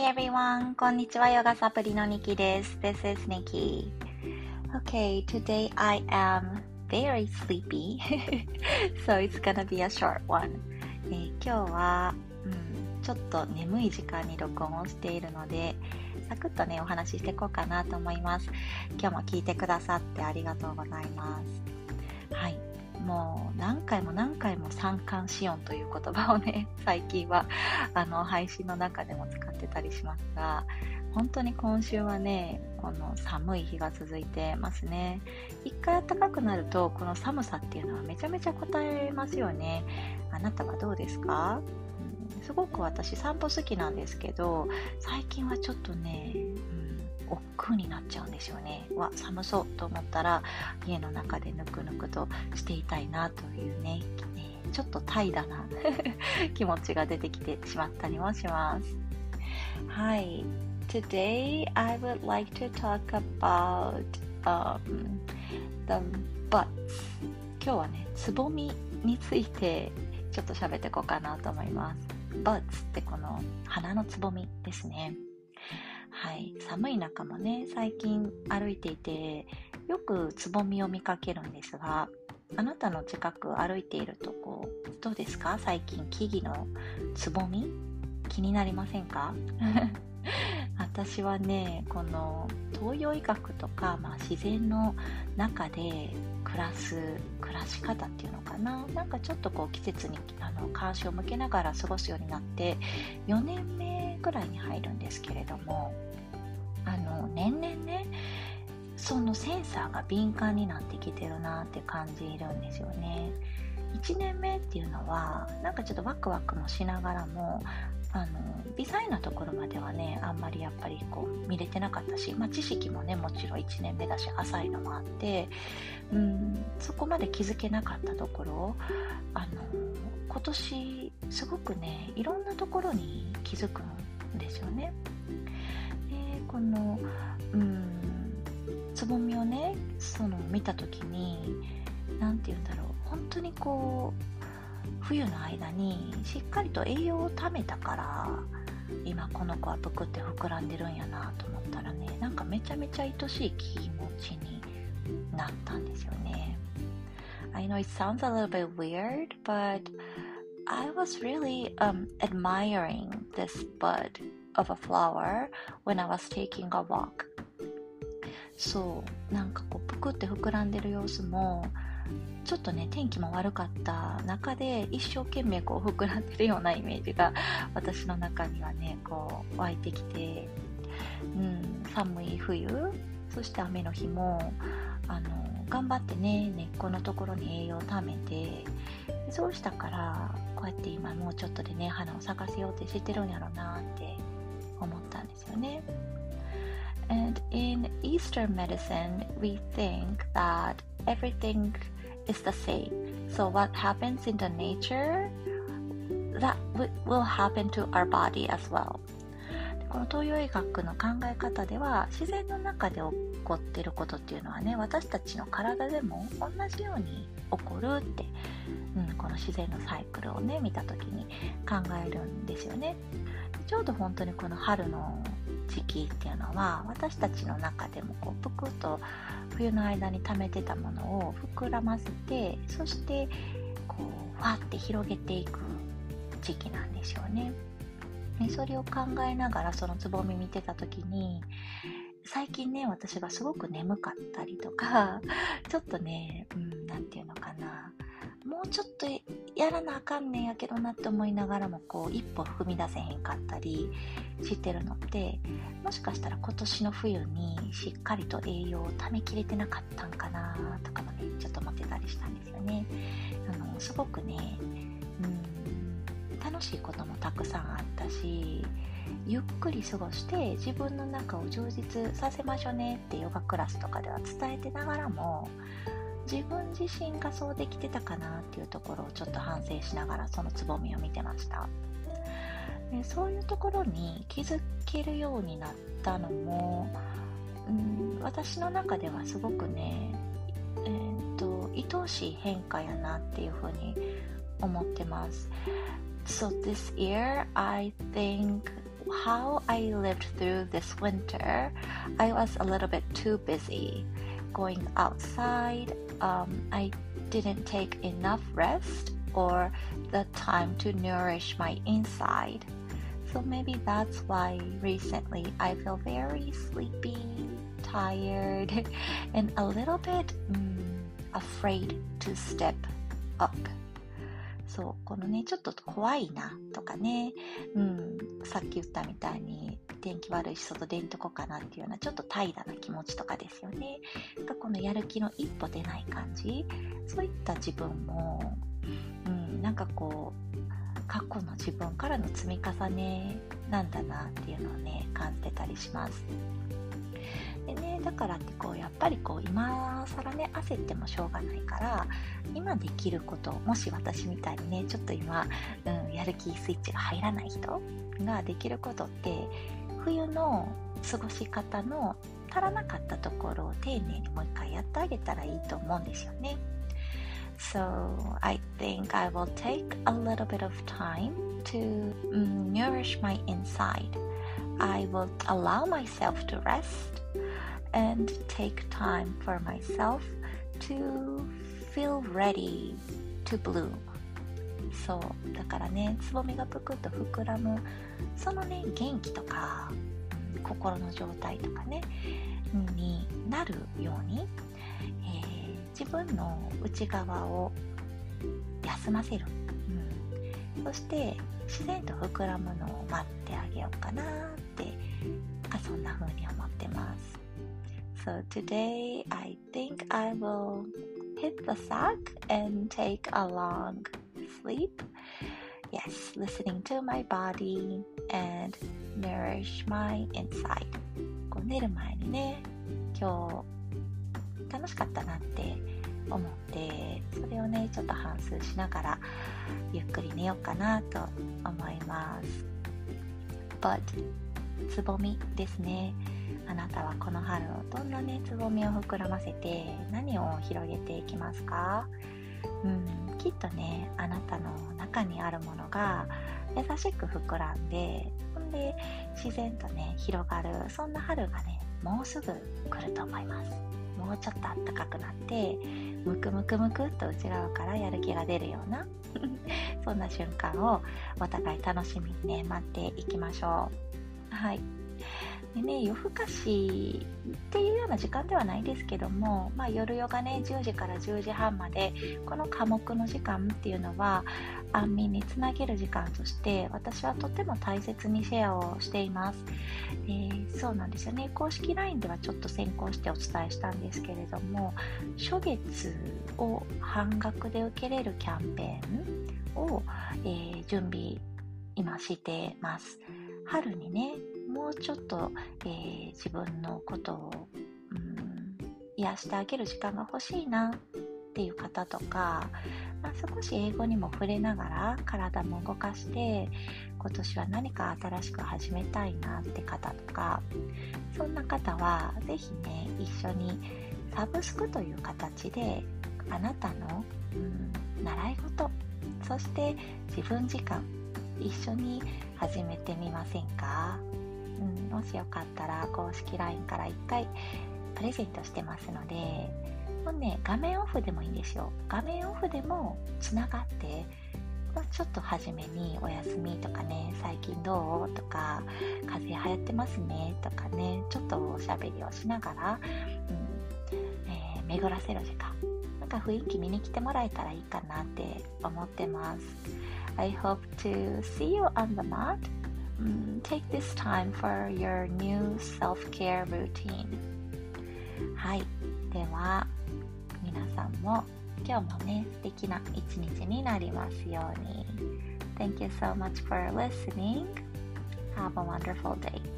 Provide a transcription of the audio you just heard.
Hi everyone! こんにちは、ヨガサプリの Nikki です。This is Nikki. Okay, today I am very sleepy, so it's gonna be a short one. 今日は、ちょっと眠い時間に録音をしているので、サクッとね、お話ししていこうかなと思います。今日も聞いてくださってありがとうございます。はい。もう何回も三寒四温という言葉をね、最近は配信の中でも使ってたりしますが、本当に今週はね、この寒い日が続いてますね。一回暖かくなると、この寒さっていうのはめちゃめちゃ応えますよね。あなたはどうですか？すごく私散歩好きなんですけど、最近はちょっとね、億劫になっちゃうんですよね。寒そうと思ったら家の中でぬくぬくとしていたいなというね、ちょっと怠惰な気持ちが出てきてしまったりもします。はい。Today I would like to talk about the buds. 今日はね、つぼみについてちょっと喋っていこうかなと思います。buds ってこの花のつぼみですね。はい、寒い中もね、最近歩いていてよくつぼみを見かけるんですが、あなたの近く歩いているとこうどうですか？最近木々のつぼみ気になりませんか？私はね、この東洋医学とか、自然の中で暮らし方っていうのかな、なんかちょっとこう季節に関心を向けながら過ごすようになって4年目ぐらいに入るんですけれども、年々ね、そのセンサーが敏感になってきてるなって感じるんですよね。1年目っていうのはなんかちょっとワクワクもしながらも、微細なところまではね、あんまりやっぱりこう見れてなかったし、知識もね、もちろん1年目だし浅いのもあって、そこまで気づけなかったところ、今年すごくね、いろんなところに気づくんですよね。で、このつぼみをね、見た時になんていうんだろう、本当にこう冬の間にしっかりと栄養をためたから、今この子はぷくって膨らんでるんやなと思ったらね、なんかめちゃめちゃ愛しい気持ちになったんですよね。 I know it sounds a little bit weird, but I was really admiring this bud of a flower when I was taking a walk. そう、なんかこうぷくって膨らんでる様子も、ちょっとね、天気も悪かった中で一生懸命こう膨らんでるようなイメージが私の中にはね、こう湧いてきて、寒い冬、そして雨の日も頑張ってね、根っこのところに栄養をためて、そうしたからこうやって今もうちょっとでね、花を咲かせようってしてるんやろうなって思ったんですよね。And in Eastern medicine, we think that everything is the same. So what happens in the nature, that will happen to our body as well. この東洋医学の考え方では、自然の中で起こっていることっていうのはね、私たちの体でも同じように起こるって、この自然のサイクルをね、見たときに考えるんですよね。ちょうど本当にこの春の時期っていうのは、私たちの中でもこうぷくっと冬の間に溜めてたものを膨らませて、そしてこうわって広げていく時期なんでしょうね。それを考えながらそのつぼみ見てた時に、最近ね、私がすごく眠かったりとか、ちょっとね、なんていうのかな、もうちょっとやらなあかんねんやけどなって思いながらも、こう一歩踏み出せへんかったりしてるのって、もしかしたら今年の冬にしっかりと栄養をためきれてなかったんかなとかもね、ちょっと思ってたりしたんですよね。すごくね、楽しいこともたくさんあったし、ゆっくり過ごして自分の中を充実させましょうねってヨガクラスとかでは伝えてながらも、自分自身がそうできてたかなっていうところをちょっと反省しながらそのつぼみを見てました。で、そういうところに気づけるようになったのも、私の中ではすごくね、愛しい変化やなっていうふうに思ってます。So this year I think how I lived through this winter, I was a little bit too busy going outside. I didn't take enough rest or the time to nourish my inside. So maybe that's why recently I feel very sleepy, tired, and a little bit afraid to step up.そうこのねちょっと怖いなとかね、さっき言ったみたいに天気悪いし外出んとこかなっていうようなちょっと怠惰な気持ちとかですよね。かこのやる気の一歩出ない感じ、そういった自分も、なんかこう過去の自分からの積み重ねなんだなっていうのをね感じてたりします。でね、だからってこうやっぱりこう今更ね焦ってもしょうがないから今できること、もし私みたいにねちょっと今、やる気スイッチが入らない人ができることって、冬の過ごし方の足らなかったところを丁寧にもう一回やってあげたらいいと思うんですよね。 So I think I will take a little bit of time to nourish my inside. I will allow myself to rest.And take time for myself to feel ready to bloom. そうだからね、つぼみがぷくっと膨らむそのね元気とか心の状態とかねになるように、自分の内側を休ませる、そして自然と膨らむのを待ってあげようかなってそんな風に思ってます。So today, I think I will hit the sack and take a long sleep. Yes, listening to my body and nourish my inside. こう寝る前にね、今日楽しかったなって思って、それをね、ちょっと反芻しながらゆっくり寝ようかなと思います。Butつぼみですね。あなたはこの春どんなねつぼみを膨らませて何を広げていきますか？きっとねあなたの中にあるものが優しく膨らんで、ほんで自然とね広がる、そんな春がねもうすぐ来ると思います。もうちょっと暖かくなってむくむくむくっと内側からやる気が出るようなそんな瞬間をお互い楽しみにね待っていきましょう。はい、でね、夜更かしっていうような時間ではないですけども、夜ヨガね10時から10時半までこの科目の時間っていうのは安眠につなげる時間として私はとても大切にシェアをしています。そうなんですよね、公式 LINE ではちょっと先行してお伝えしたんですけれども、初月を半額で受けれるキャンペーンを、準備今してます。春にねもうちょっと、自分のことを、癒してあげる時間が欲しいなっていう方とか、少し英語にも触れながら体も動かして今年は何か新しく始めたいなって方とか、そんな方はぜひね一緒にサブスクという形であなたの、習い事、そして自分時間一緒に始めてみませんか？もしよかったら公式 LINE から1回プレゼントしてますので、もうね画面オフでもいいんですよ。画面オフでもつながって、ちょっと初めにお休みとかね、最近どうとか風邪流行ってますねとかね、ちょっとおしゃべりをしながら、巡らせる時間、なんか雰囲気見に来てもらえたらいいかなって思ってます。I hope to see you on the mat. Take this time for your new self-care routine. はい、では皆さんも今日もね素敵な一日になりますように。Thank you so much for listening. Have a wonderful day.